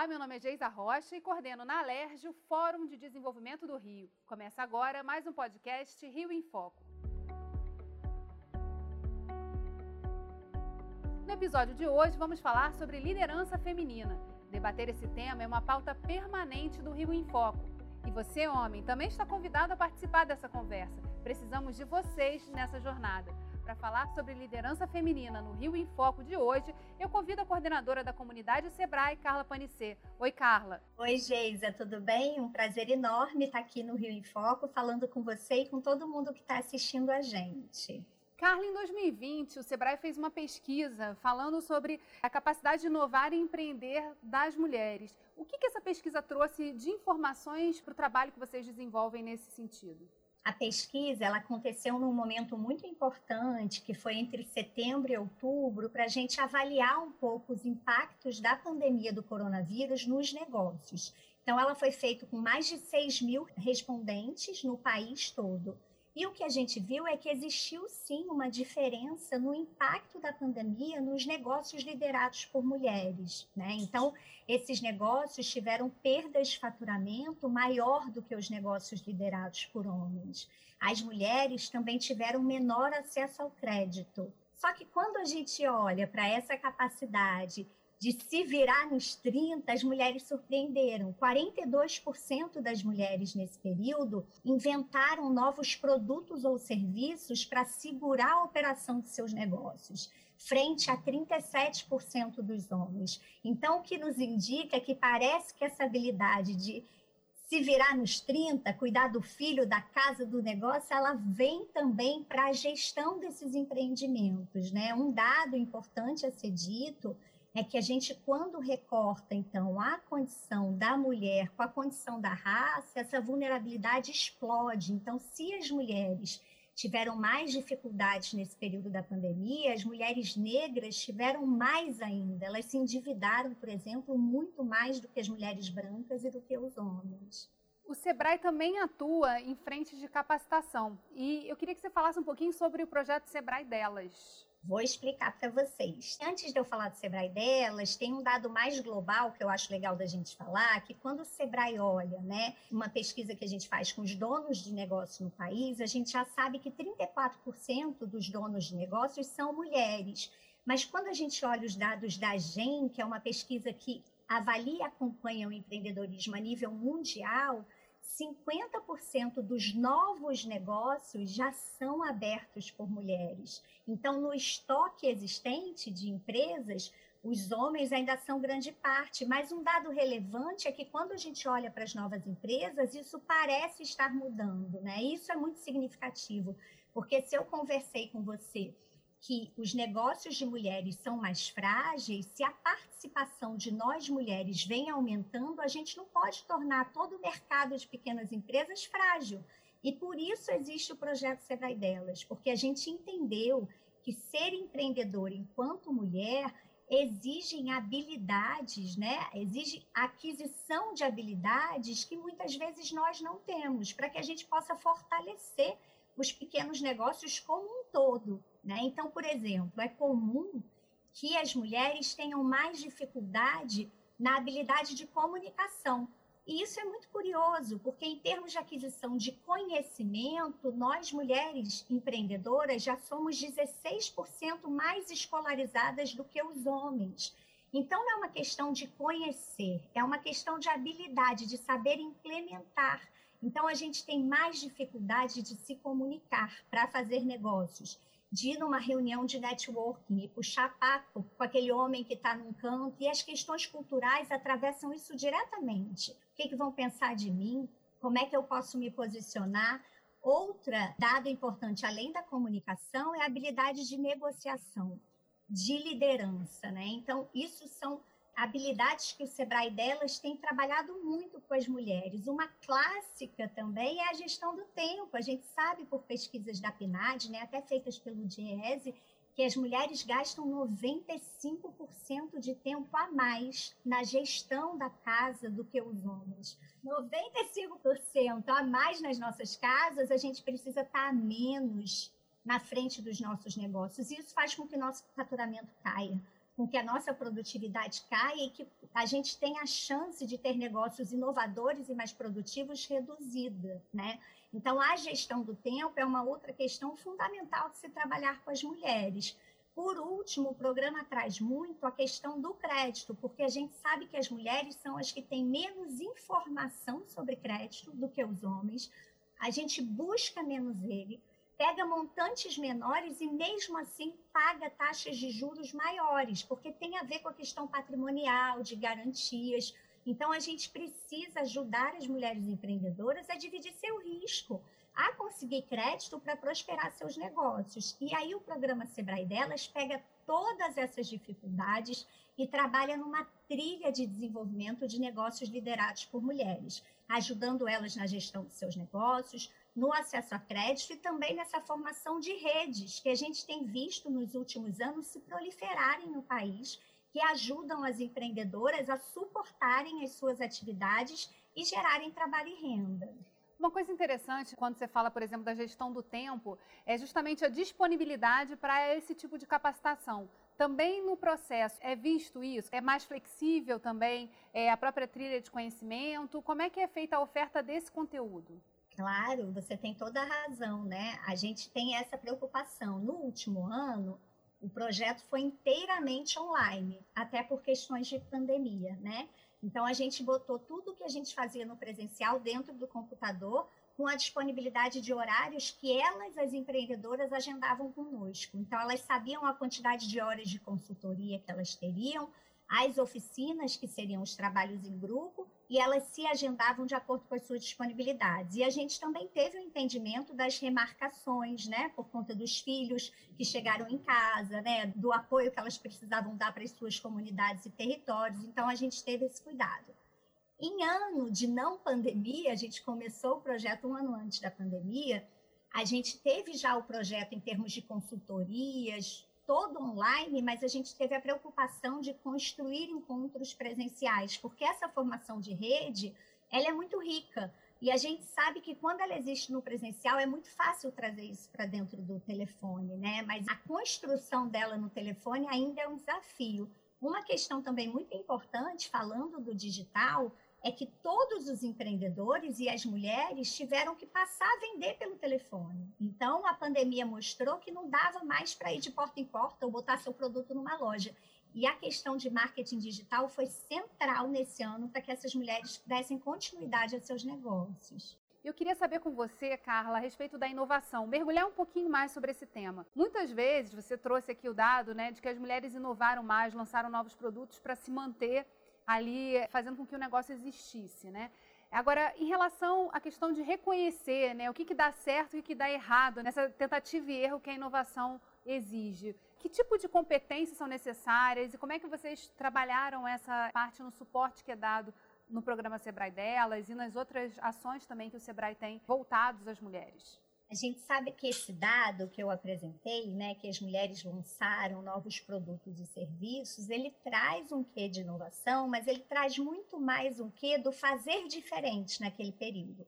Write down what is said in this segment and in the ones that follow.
Olá, meu nome é Geisa Rocha e coordeno na Alérgio o Fórum de Desenvolvimento do Rio. Começa agora mais um podcast Rio em Foco. No episódio de hoje vamos falar sobre liderança feminina. Debater esse tema é uma pauta permanente do Rio em Foco. E você, homem, também está convidado a participar dessa conversa. Precisamos de vocês nessa jornada. Para falar sobre liderança feminina no Rio em Foco de hoje, eu convido a coordenadora da comunidade Sebrae, Carla Panisset. Oi, Carla. Oi, Geisa, tudo bem? Um prazer enorme estar aqui no Rio em Foco, falando com você e com todo mundo que está assistindo a gente. Carla, em 2020, o Sebrae fez uma pesquisa falando sobre a capacidade de inovar e empreender das mulheres. O que essa pesquisa trouxe de informações para o trabalho que vocês desenvolvem nesse sentido? A pesquisa ela aconteceu num momento muito importante, que foi entre setembro e outubro, para a gente avaliar um pouco os impactos da pandemia do coronavírus nos negócios. Então, ela foi feita com mais de 6 mil respondentes no país todo. E o que a gente viu é que existiu, sim, uma diferença no impacto da pandemia nos negócios liderados por mulheres, né? Então, esses negócios tiveram perda de faturamento maior do que os negócios liderados por homens. As mulheres também tiveram menor acesso ao crédito. Só que quando a gente olha para essa capacidade de se virar nos 30, as mulheres surpreenderam. 42% das mulheres nesse período inventaram novos produtos ou serviços para segurar a operação de seus negócios, frente a 37% dos homens. Então, o que nos indica que parece que essa habilidade de se virar nos 30, cuidar do filho, da casa, do negócio, ela vem também para a gestão desses empreendimentos, né? Um dado importante a ser dito é que a gente, quando recorta, então, a condição da mulher com a condição da raça, essa vulnerabilidade explode. Então, se as mulheres tiveram mais dificuldades nesse período da pandemia, as mulheres negras tiveram mais ainda. Elas se endividaram, por exemplo, muito mais do que as mulheres brancas e do que os homens. O Sebrae também atua em frente de capacitação. E eu queria que você falasse um pouquinho sobre o projeto Sebrae Delas. Vou explicar para vocês. Antes de eu falar do Sebrae Delas, tem um dado mais global que eu acho legal da gente falar, que quando o Sebrae olha, né, uma pesquisa que a gente faz com os donos de negócio no país, a gente já sabe que 34% dos donos de negócios são mulheres. Mas quando a gente olha os dados da GEM, que é uma pesquisa que avalia e acompanha o empreendedorismo a nível mundial, 50% dos novos negócios já são abertos por mulheres. Então, no estoque existente de empresas, os homens ainda são grande parte, mas um dado relevante é que quando a gente olha para as novas empresas, isso parece estar mudando, né? Isso é muito significativo, porque se eu conversei com você que os negócios de mulheres são mais frágeis, se a participação de nós mulheres vem aumentando, a gente não pode tornar todo o mercado de pequenas empresas frágil. E por isso existe o projeto Cê Vai Delas, porque a gente entendeu que ser empreendedora enquanto mulher exige habilidades, né? Exige aquisição de habilidades que muitas vezes nós não temos, para que a gente possa fortalecer os pequenos negócios como um todo, né? Então, por exemplo, é comum que as mulheres tenham mais dificuldade na habilidade de comunicação. E isso é muito curioso, porque em termos de aquisição de conhecimento, nós mulheres empreendedoras já somos 16% mais escolarizadas do que os homens. Então, não é uma questão de conhecer, é uma questão de habilidade, de saber implementar. Então, a gente tem mais dificuldade de se comunicar para fazer negócios, de ir numa reunião de networking e puxar papo com aquele homem que está num canto, e as questões culturais atravessam isso diretamente. O que vão pensar de mim? Como é que eu posso me posicionar? Outro dado importante, além da comunicação, é a habilidade de negociação, de liderança, né? Então, isso são habilidades que o Sebrae Delas tem trabalhado muito com as mulheres. Uma clássica também é a gestão do tempo. A gente sabe por pesquisas da PNAD, né, até feitas pelo Diese, que as mulheres gastam 95% de tempo a mais na gestão da casa do que os homens. 95% a mais nas nossas casas, a gente precisa estar a menos na frente dos nossos negócios. E isso faz com que nosso faturamento caia. com que a nossa produtividade caia e que a gente tenha a chance de ter negócios inovadores e mais produtivos reduzida, né? Então, a gestão do tempo é uma outra questão fundamental de se trabalhar com as mulheres. Por último, o programa traz muito a questão do crédito, porque a gente sabe que as mulheres são as que têm menos informação sobre crédito do que os homens, a gente busca menos ele, pega montantes menores e, mesmo assim, paga taxas de juros maiores, porque tem a ver com a questão patrimonial, de garantias. Então, a gente precisa ajudar as mulheres empreendedoras a dividir seu risco, a conseguir crédito para prosperar seus negócios. E aí, o programa Sebrae Delas pega todas essas dificuldades e trabalha numa trilha de desenvolvimento de negócios liderados por mulheres, ajudando elas na gestão de seus negócios, no acesso a crédito e também nessa formação de redes que a gente tem visto nos últimos anos se proliferarem no país, que ajudam as empreendedoras a suportarem as suas atividades e gerarem trabalho e renda. Uma coisa interessante quando você fala, por exemplo, da gestão do tempo, é justamente a disponibilidade para esse tipo de capacitação. Também no processo é visto isso? É mais flexível também? É a própria trilha de conhecimento? Como é que é feita a oferta desse conteúdo? Claro, você tem toda a razão, né? A gente tem essa preocupação. No último ano, o projeto foi inteiramente online, até por questões de pandemia, né? Então, a gente botou tudo o que a gente fazia no presencial dentro do computador, com a disponibilidade de horários que elas, as empreendedoras, agendavam conosco. Então, elas sabiam a quantidade de horas de consultoria que elas teriam, as oficinas, que seriam os trabalhos em grupo, e elas se agendavam de acordo com as suas disponibilidades. E a gente também teve o entendimento das remarcações, né, por conta dos filhos que chegaram em casa, né, do apoio que elas precisavam dar para as suas comunidades e territórios. Então, a gente teve esse cuidado. Em ano de não pandemia, a gente começou o projeto um ano antes da pandemia, a gente teve já o projeto em termos de consultorias, todo online, mas a gente teve a preocupação de construir encontros presenciais, porque essa formação de rede, ela é muito rica, e a gente sabe que quando ela existe no presencial, é muito fácil trazer isso para dentro do telefone, né? Mas a construção dela no telefone ainda é um desafio. Uma questão também muito importante, falando do digital, é que todos os empreendedores e as mulheres tiveram que passar a vender pelo telefone. Então, a pandemia mostrou que não dava mais para ir de porta em porta ou botar seu produto numa loja. E a questão de marketing digital foi central nesse ano para que essas mulheres dessem continuidade aos seus negócios. Eu queria saber com você, Carla, a respeito da inovação, mergulhar um pouquinho mais sobre esse tema. Muitas vezes, você trouxe aqui o dado, né, de que as mulheres inovaram mais, lançaram novos produtos para se manter ali fazendo com que o negócio existisse, né? Agora, em relação à questão de reconhecer, né, o que dá certo e o que dá errado nessa tentativa e erro que a inovação exige, que tipo de competências são necessárias e como é que vocês trabalharam essa parte no suporte que é dado no programa Sebrae Delas e nas outras ações também que o Sebrae tem voltados às mulheres? A gente sabe que esse dado que eu apresentei, né, que as mulheres lançaram novos produtos e serviços, ele traz um quê de inovação, mas ele traz muito mais um quê do fazer diferente naquele período.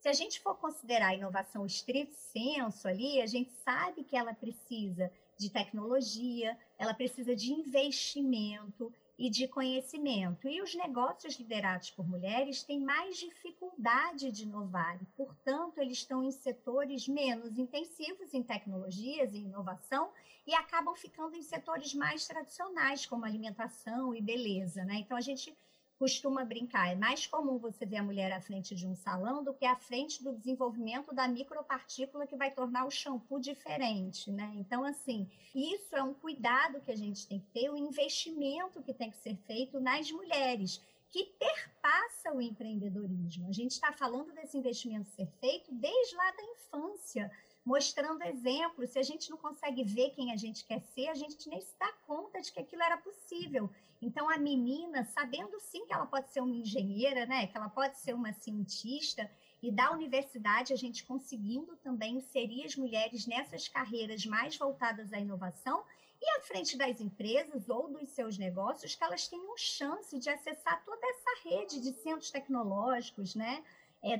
Se a gente for considerar a inovação stricto sensu ali, a gente sabe que ela precisa de tecnologia, ela precisa de investimento e de conhecimento. E os negócios liderados por mulheres têm mais dificuldade de inovar, e, portanto, eles estão em setores menos intensivos em tecnologias e inovação e acabam ficando em setores mais tradicionais, como alimentação e beleza, né? Então, a gente costuma brincar, é mais comum você ver a mulher à frente de um salão do que à frente do desenvolvimento da micropartícula que vai tornar o shampoo diferente, né? Então, assim, isso é um cuidado que a gente tem que ter, o investimento que tem que ser feito nas mulheres, que perpassa o empreendedorismo. A gente está falando desse investimento ser feito desde lá da infância, mostrando exemplos. Se a gente não consegue ver quem a gente quer ser, a gente nem se dá conta de que aquilo era possível. Então, a menina, sabendo sim que ela pode ser uma engenheira, né, que ela pode ser uma cientista, e da universidade a gente conseguindo também inserir as mulheres nessas carreiras mais voltadas à inovação e à frente das empresas ou dos seus negócios, que elas tenham chance de acessar toda essa rede de centros tecnológicos, né,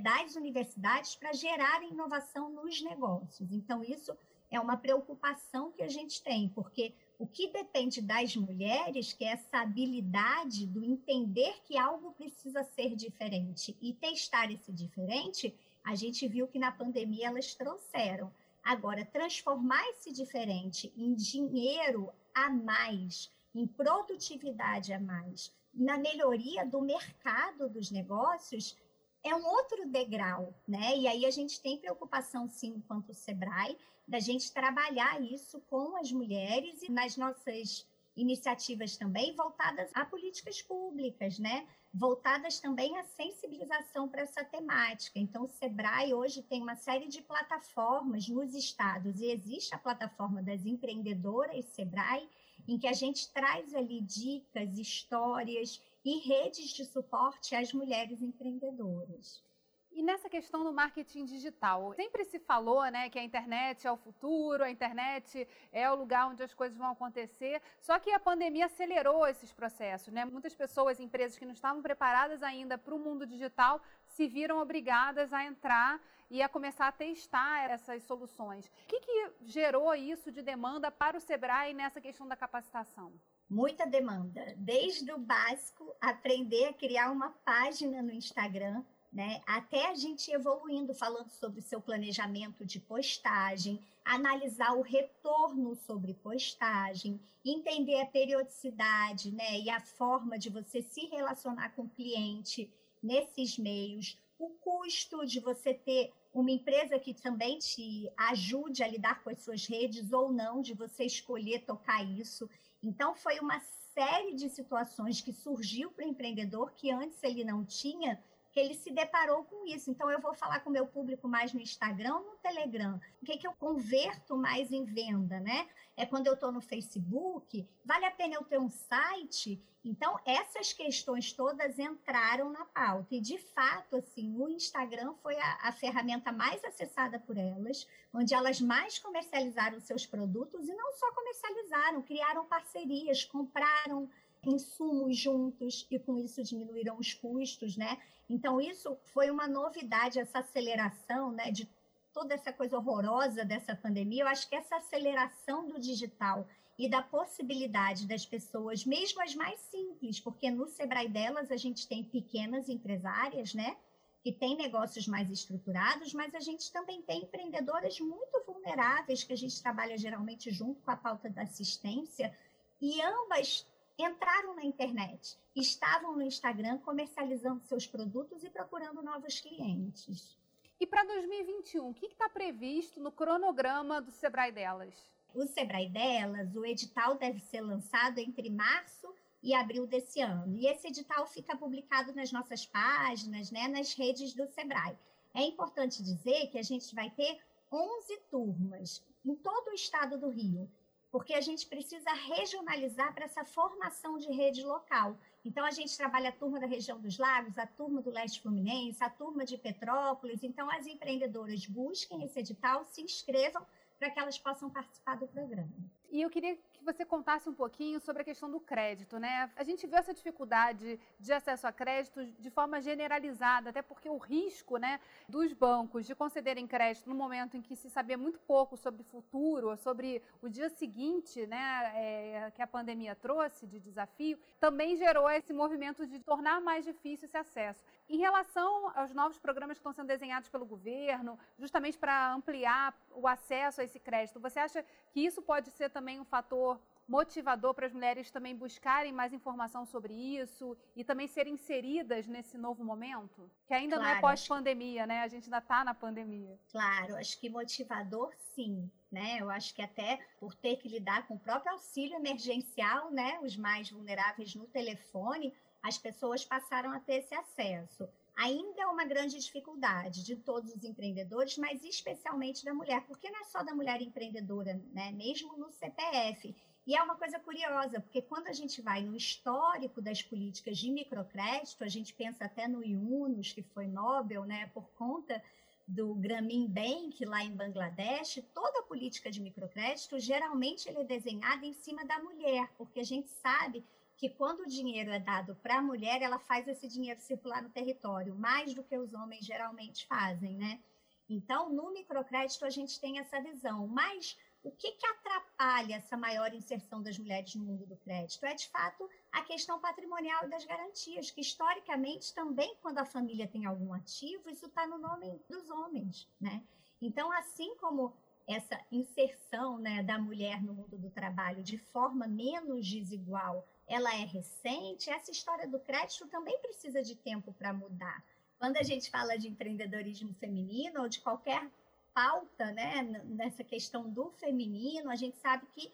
das universidades para gerar inovação nos negócios. Então, isso é uma preocupação que a gente tem, porque O que depende das mulheres, que é essa habilidade do entender que algo precisa ser diferente e testar esse diferente, a gente viu que na pandemia elas trouxeram. Agora, transformar esse diferente em dinheiro a mais, em produtividade a mais, na melhoria do mercado dos negócios, é um outro degrau, né? E aí a gente tem preocupação, sim, enquanto Sebrae, da gente trabalhar isso com as mulheres e nas nossas iniciativas também voltadas a políticas públicas, né? Voltadas também à sensibilização para essa temática. Então, o Sebrae hoje tem uma série de plataformas nos estados e existe a plataforma das empreendedoras Sebrae, em que a gente traz ali dicas, histórias e redes de suporte às mulheres empreendedoras. E nessa questão do marketing digital, sempre se falou, né, que a internet é o futuro, a internet é o lugar onde as coisas vão acontecer, só que a pandemia acelerou esses processos, né? Muitas pessoas, empresas que não estavam preparadas ainda para o mundo digital, se viram obrigadas a entrar e a começar a testar essas soluções. O que gerou isso de demanda para o Sebrae nessa questão da capacitação? Muita demanda, desde o básico, aprender a criar uma página no Instagram, né? Até a gente evoluindo, falando sobre o seu planejamento de postagem, analisar o retorno sobre postagem, entender a periodicidade, né? E a forma de você se relacionar com o cliente nesses meios, o custo de você ter uma empresa que também te ajude a lidar com as suas redes ou não, de você escolher tocar isso. Então, foi uma série de situações que surgiu para o empreendedor que antes ele não tinha, que ele se deparou com isso. Então, eu vou falar com o meu público mais no Instagram ou no Telegram. O que eu converto mais em venda, né? É quando eu estou no Facebook, vale a pena eu ter um site? Então, essas questões todas entraram na pauta. E, de fato, assim, o Instagram foi a ferramenta mais acessada por elas, onde elas mais comercializaram seus produtos e não só comercializaram, criaram parcerias, compraram insumos juntos e com isso diminuíram os custos, né? Então, isso foi uma novidade, essa aceleração, né, de toda essa coisa horrorosa dessa pandemia. Eu acho que essa aceleração do digital e da possibilidade das pessoas, mesmo as mais simples, porque no Sebrae Delas a gente tem pequenas empresárias, né, que têm negócios mais estruturados, mas a gente também tem empreendedoras muito vulneráveis, que a gente trabalha geralmente junto com a pauta da assistência, e ambas entraram na internet, estavam no Instagram comercializando seus produtos e procurando novos clientes. E para 2021, o que está previsto no cronograma do Sebrae Delas? O Sebrae Delas, o edital deve ser lançado entre março e abril desse ano. E esse edital fica publicado nas nossas páginas, né, nas redes do Sebrae. É importante dizer que a gente vai ter 11 turmas em todo o estado do Rio, porque a gente precisa regionalizar para essa formação de rede local. Então, a gente trabalha a turma da região dos lagos, a turma do leste fluminense, a turma de Petrópolis. Então, as empreendedoras busquem esse edital, se inscrevam para que elas possam participar do programa. E eu queria que você contasse um pouquinho sobre a questão do crédito, né? A gente viu essa dificuldade de acesso a crédito de forma generalizada, até porque o risco, né, dos bancos de concederem crédito no momento em que se sabia muito pouco sobre o futuro, sobre o dia seguinte, né, que a pandemia trouxe de desafio, também gerou esse movimento de tornar mais difícil esse acesso. Em relação aos novos programas que estão sendo desenhados pelo governo, justamente para ampliar o acesso a esse crédito, você acha que isso pode ser também um fator motivador para as mulheres também buscarem mais informação sobre isso e também serem inseridas nesse novo momento? Que ainda claro, não é pós-pandemia, né? A gente ainda está na pandemia. Claro, acho que motivador sim, né? Eu acho que até por ter que lidar com o próprio auxílio emergencial, né? Os mais vulneráveis no telefone, as pessoas passaram a ter esse acesso. Ainda é uma grande dificuldade de todos os empreendedores, mas especialmente da mulher, porque não é só da mulher empreendedora, né? Mesmo no CPF. E é uma coisa curiosa, porque quando a gente vai no histórico das políticas de microcrédito, a gente pensa até no Yunus, que foi Nobel, né? Por conta do Grameen Bank lá em Bangladesh, toda a política de microcrédito, geralmente ela é desenhada em cima da mulher, porque a gente sabe que quando o dinheiro é dado para a mulher, ela faz esse dinheiro circular no território, mais do que os homens geralmente fazem, né? Então, no microcrédito, a gente tem essa visão. Mas O que que atrapalha essa maior inserção das mulheres no mundo do crédito? É, de fato, a questão patrimonial e das garantias, que historicamente também, quando a família tem algum ativo, isso está no nome dos homens, né? Então, assim como essa inserção, né, da mulher no mundo do trabalho de forma menos desigual, ela é recente, essa história do crédito também precisa de tempo para mudar. Quando a gente fala de empreendedorismo feminino ou de qualquer pauta, né, nessa questão do feminino, a gente sabe que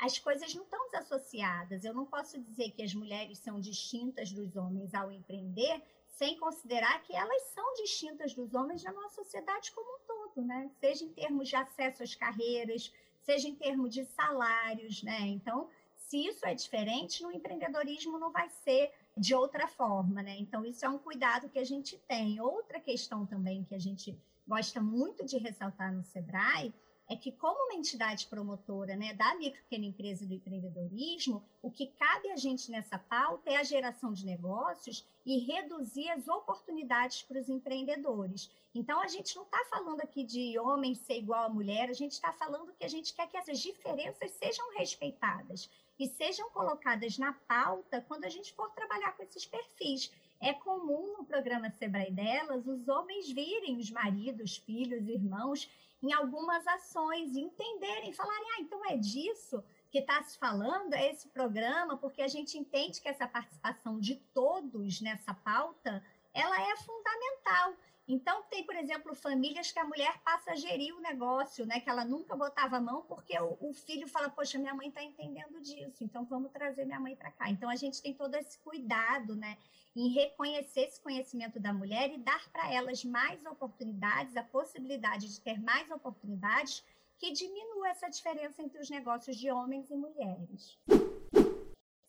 as coisas não estão desassociadas. Eu não posso dizer que as mulheres são distintas dos homens ao empreender, sem considerar que elas são distintas dos homens na nossa sociedade como um todo, né? Seja em termos de acesso às carreiras, seja em termos de salários, né? Então, se isso é diferente, no empreendedorismo não vai ser de outra forma, né? Então, isso é um cuidado que a gente tem. Outra questão também que a gente gosta muito de ressaltar no Sebrae é que, como uma entidade promotora, né, da micro, pequena empresa e do empreendedorismo, o que cabe a gente nessa pauta é a geração de negócios e reduzir as oportunidades para os empreendedores. Então, a gente não está falando aqui de homem ser igual a mulher, a gente está falando que a gente quer que essas diferenças sejam respeitadas e sejam colocadas na pauta quando a gente for trabalhar com esses perfis. É comum no programa Cê Vai Delas os homens virem os maridos, filhos, irmãos em algumas ações e entenderem, falarem, ah, então é disso que está se falando, é esse programa, porque a gente entende que essa participação de todos nessa pauta, ela é fundamental. Então, tem, por exemplo, famílias que a mulher passa a gerir o negócio, né, que ela nunca botava a mão, porque o filho fala, poxa, minha mãe está entendendo disso, então vamos trazer minha mãe para cá. Então, a gente tem todo esse cuidado, né, em reconhecer esse conhecimento da mulher e dar para elas mais oportunidades, a possibilidade de ter mais oportunidades, que diminua essa diferença entre os negócios de homens e mulheres.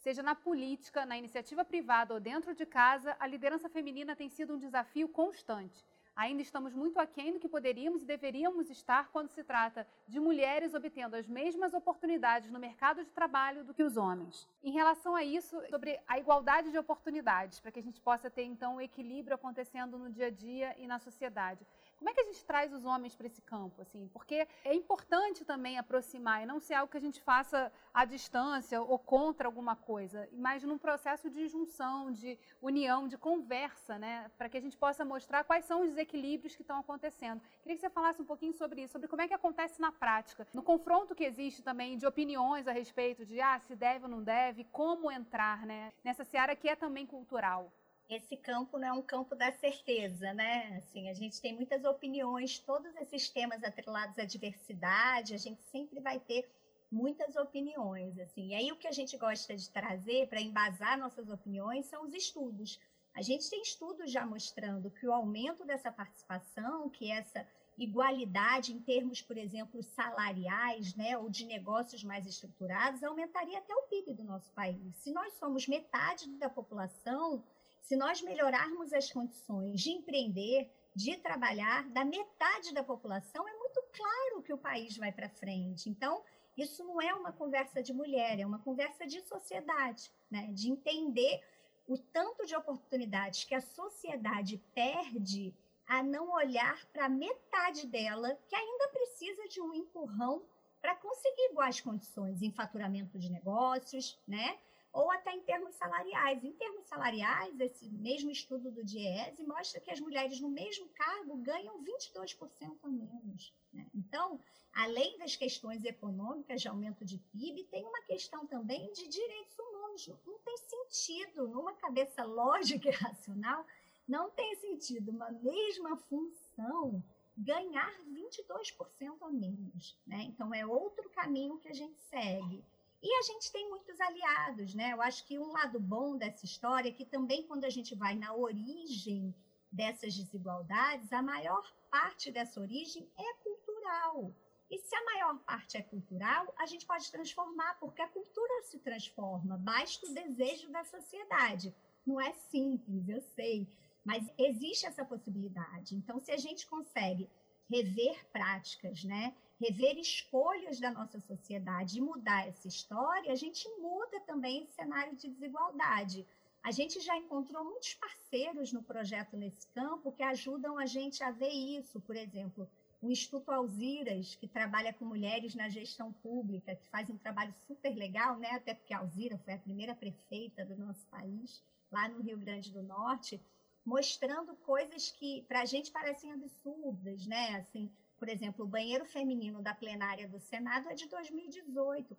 Seja na política, na iniciativa privada ou dentro de casa, a liderança feminina tem sido um desafio constante. Ainda estamos muito aquém do que poderíamos e deveríamos estar quando se trata de mulheres obtendo as mesmas oportunidades no mercado de trabalho do que os homens. Em relação a isso, sobre a igualdade de oportunidades, para que a gente possa ter, então, o equilíbrio acontecendo no dia a dia e na sociedade. Como é que a gente traz os homens para esse campo, assim? Porque é importante também aproximar e não ser algo que a gente faça à distância ou contra alguma coisa, mas num processo de junção, de união, de conversa, né? Para que a gente possa mostrar quais são os equilíbrios que estão acontecendo. Queria que você falasse um pouquinho sobre isso, sobre como é que acontece na prática, no confronto que existe também de opiniões a respeito de se deve ou não deve, como entrar, né, nessa seara que é também cultural. Esse campo não é um campo da certeza, né? Assim, a gente tem muitas opiniões, todos esses temas atrelados à diversidade, a gente sempre vai ter muitas opiniões, assim. E aí o que a gente gosta de trazer para embasar nossas opiniões são os estudos. A gente tem estudos já mostrando que o aumento dessa participação, que essa igualdade em termos, por exemplo, salariais, né, ou de negócios mais estruturados, aumentaria até o PIB do nosso país. Se nós somos metade da população, se nós melhorarmos as condições de empreender, de trabalhar, da metade da população, é muito claro que o país vai para frente. Então, isso não é uma conversa de mulher, é uma conversa de sociedade, né, de entender o tanto de oportunidades que a sociedade perde a não olhar para metade dela, que ainda precisa de um empurrão para conseguir iguais condições em faturamento de negócios, né? Ou até em termos salariais. Em termos salariais, esse mesmo estudo do Diese mostra que as mulheres no mesmo cargo ganham 22% a menos, né? Então, além das questões econômicas de aumento de PIB, tem uma questão também de direitos humanos. Não tem sentido, numa cabeça lógica e racional, não tem sentido uma mesma função ganhar 22% a menos, né? Então, é outro caminho que a gente segue. E a gente tem muitos aliados, né? Eu acho que um lado bom dessa história é que também quando a gente vai na origem dessas desigualdades, a maior parte dessa origem é cultural. E se a maior parte é cultural, a gente pode transformar, porque a cultura se transforma, basta o desejo da sociedade. Não é simples, eu sei, mas existe essa possibilidade. Então, se a gente consegue rever práticas, né, rever escolhas da nossa sociedade e mudar essa história, a gente muda também esse cenário de desigualdade. A gente já encontrou muitos parceiros no projeto nesse campo que ajudam a gente a ver isso. Por exemplo, o Instituto Alziras, que trabalha com mulheres na gestão pública, que faz um trabalho super legal, né? Até porque a Alzira foi a primeira prefeita do nosso país, lá no Rio Grande do Norte, mostrando coisas que, para a gente, parecem absurdas, né? Assim, por exemplo, o banheiro feminino da plenária do Senado é de 2018,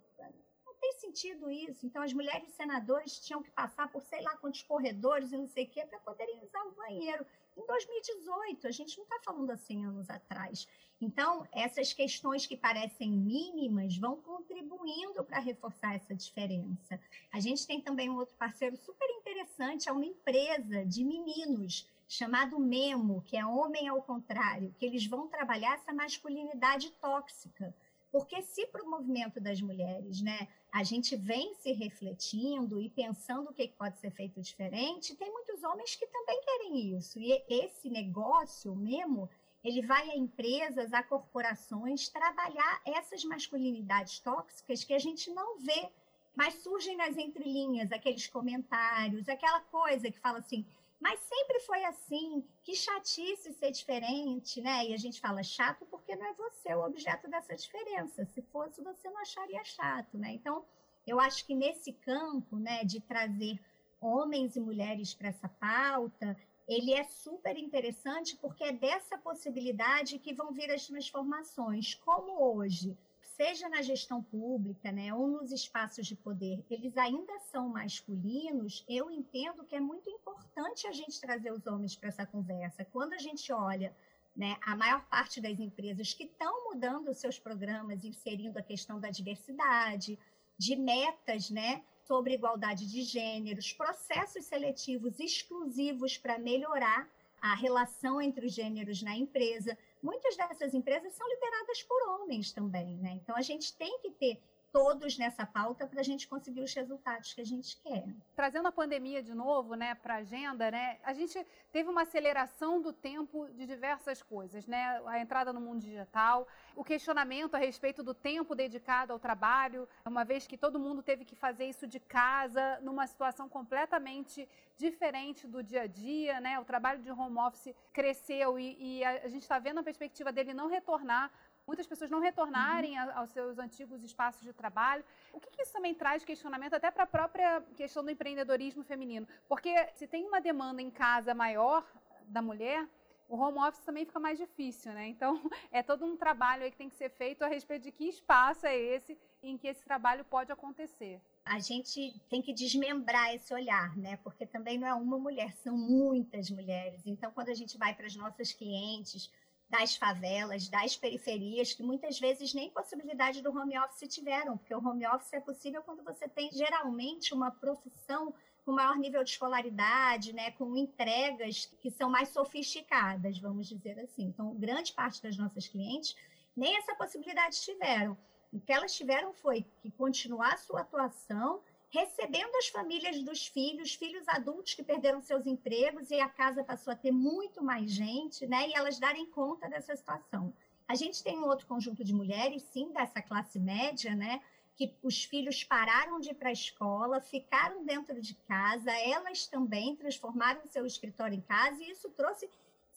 não tem sentido isso. Então, as mulheres senadoras tinham que passar por sei lá quantos corredores e não sei o quê para poderem usar o banheiro. Em 2018, a gente não está falando há 100 anos atrás. Então, essas questões que parecem mínimas vão contribuindo para reforçar essa diferença. A gente tem também um outro parceiro super interessante, é uma empresa de meninos, chamado Memo, que é Homem ao Contrário, que eles vão trabalhar essa masculinidade tóxica. Porque se para o movimento das mulheres, né, a gente vem se refletindo e pensando o que pode ser feito diferente, tem muitos homens que também querem isso. E esse negócio mesmo, ele vai a empresas, a corporações, trabalhar essas masculinidades tóxicas que a gente não vê, mas surgem nas entrelinhas, aqueles comentários, aquela coisa que fala assim... Mas sempre foi assim, que chatice ser diferente, né? E a gente fala chato porque não é você o objeto dessa diferença. Se fosse, você não acharia chato, né? Então, eu acho que nesse campo, né, de trazer homens e mulheres para essa pauta, ele é super interessante porque é dessa possibilidade que vão vir as transformações, como hoje. Seja na gestão pública, né, ou nos espaços de poder, eles ainda são masculinos, eu entendo que é muito importante a gente trazer os homens para essa conversa. Quando a gente olha, né, a maior parte das empresas que estão mudando os seus programas, inserindo a questão da diversidade, de metas, né, sobre igualdade de gêneros, processos seletivos exclusivos para melhorar a relação entre os gêneros na empresa. Muitas dessas empresas são lideradas por homens também, né? Então, a gente tem que ter todos nessa pauta para a gente conseguir os resultados que a gente quer. Trazendo a pandemia de novo, né, para a agenda, né, a gente teve uma aceleração do tempo de diversas coisas, né? A entrada no mundo digital, o questionamento a respeito do tempo dedicado ao trabalho, uma vez que todo mundo teve que fazer isso de casa, numa situação completamente diferente do dia a dia, né? O trabalho de home office cresceu e a gente está vendo a perspectiva dele não retornar, muitas pessoas não retornarem aos seus antigos espaços de trabalho. O que isso também traz questionamento até para a própria questão do empreendedorismo feminino? Porque se tem uma demanda em casa maior da mulher, o home office também fica mais difícil, né? Então, é todo um trabalho aí que tem que ser feito a respeito de que espaço é esse em que esse trabalho pode acontecer. A gente tem que desmembrar esse olhar, né? Porque também não é uma mulher, são muitas mulheres. Então, quando a gente vai para as nossas clientes... das favelas, das periferias, que muitas vezes nem possibilidade do home office tiveram, porque o home office é possível quando você tem, geralmente, uma profissão com maior nível de escolaridade, né, com entregas que são mais sofisticadas, vamos dizer assim. Então, grande parte das nossas clientes nem essa possibilidade tiveram. O que elas tiveram foi que continuar a sua atuação, recebendo as famílias dos filhos, filhos adultos que perderam seus empregos e a casa passou a ter muito mais gente, né? E elas darem conta dessa situação. A gente tem um outro conjunto de mulheres, sim, dessa classe média, né? Que os filhos pararam de ir para a escola, ficaram dentro de casa, elas também transformaram seu escritório em casa e isso trouxe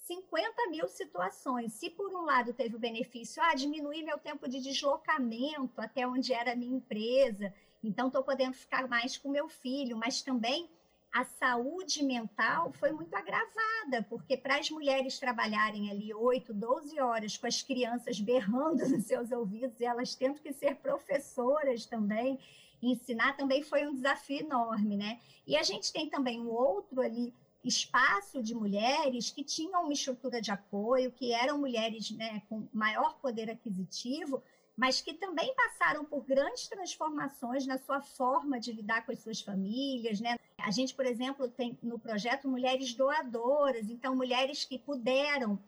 50 mil situações. Se, por um lado, teve o benefício, diminuir meu tempo de deslocamento até onde era a minha empresa... Então, estou podendo ficar mais com meu filho, mas também a saúde mental foi muito agravada, porque para as mulheres trabalharem ali 8, 12 horas com as crianças berrando nos seus ouvidos e elas tendo que ser professoras também, ensinar também foi um desafio enorme, né? E a gente tem também um outro ali, espaço de mulheres que tinham uma estrutura de apoio, que eram mulheres, né, com maior poder aquisitivo, mas que também passaram por grandes transformações na sua forma de lidar com as suas famílias, né? A gente, por exemplo, tem no projeto mulheres doadoras, então mulheres que puderam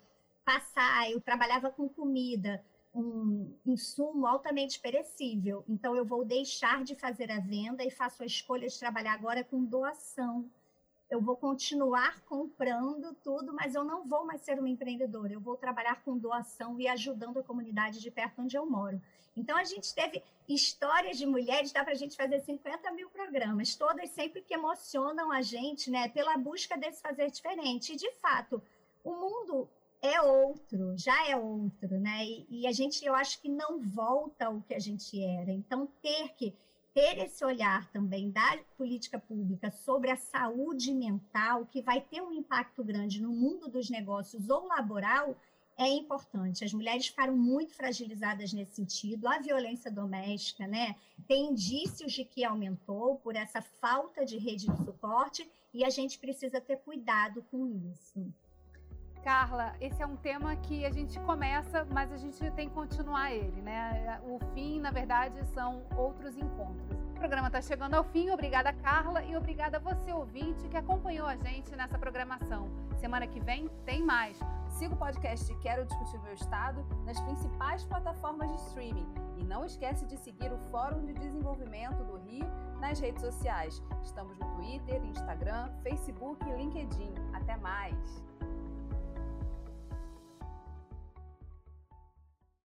passar, eu trabalhava com comida, um insumo altamente perecível, então eu vou deixar de fazer a venda e faço a escolha de trabalhar agora com doação. Eu vou continuar comprando tudo, mas eu não vou mais ser uma empreendedora. Eu vou trabalhar com doação e ajudando a comunidade de perto onde eu moro. Então, a gente teve histórias de mulheres, dá para a gente fazer 50 mil programas, todas sempre que emocionam a gente, né, pela busca desse fazer diferente. E, de fato, o mundo é outro, já é outro, né? E a gente, eu acho que não volta ao que a gente era. Então, ter esse olhar também da política pública sobre a saúde mental, que vai ter um impacto grande no mundo dos negócios ou laboral, é importante. As mulheres ficaram muito fragilizadas nesse sentido, a violência doméstica, né? Tem indícios de que aumentou por essa falta de rede de suporte e a gente precisa ter cuidado com isso. Carla, esse é um tema que a gente começa, mas a gente tem que continuar ele, né? O fim, na verdade, são outros encontros. O programa está chegando ao fim. Obrigada, Carla, e obrigada a você, ouvinte, que acompanhou a gente nessa programação. Semana que vem tem mais. Siga o podcast Quero Discutir Meu Estado nas principais plataformas de streaming. E não esquece de seguir o Fórum de Desenvolvimento do Rio nas redes sociais. Estamos no Twitter, Instagram, Facebook e LinkedIn. Até mais!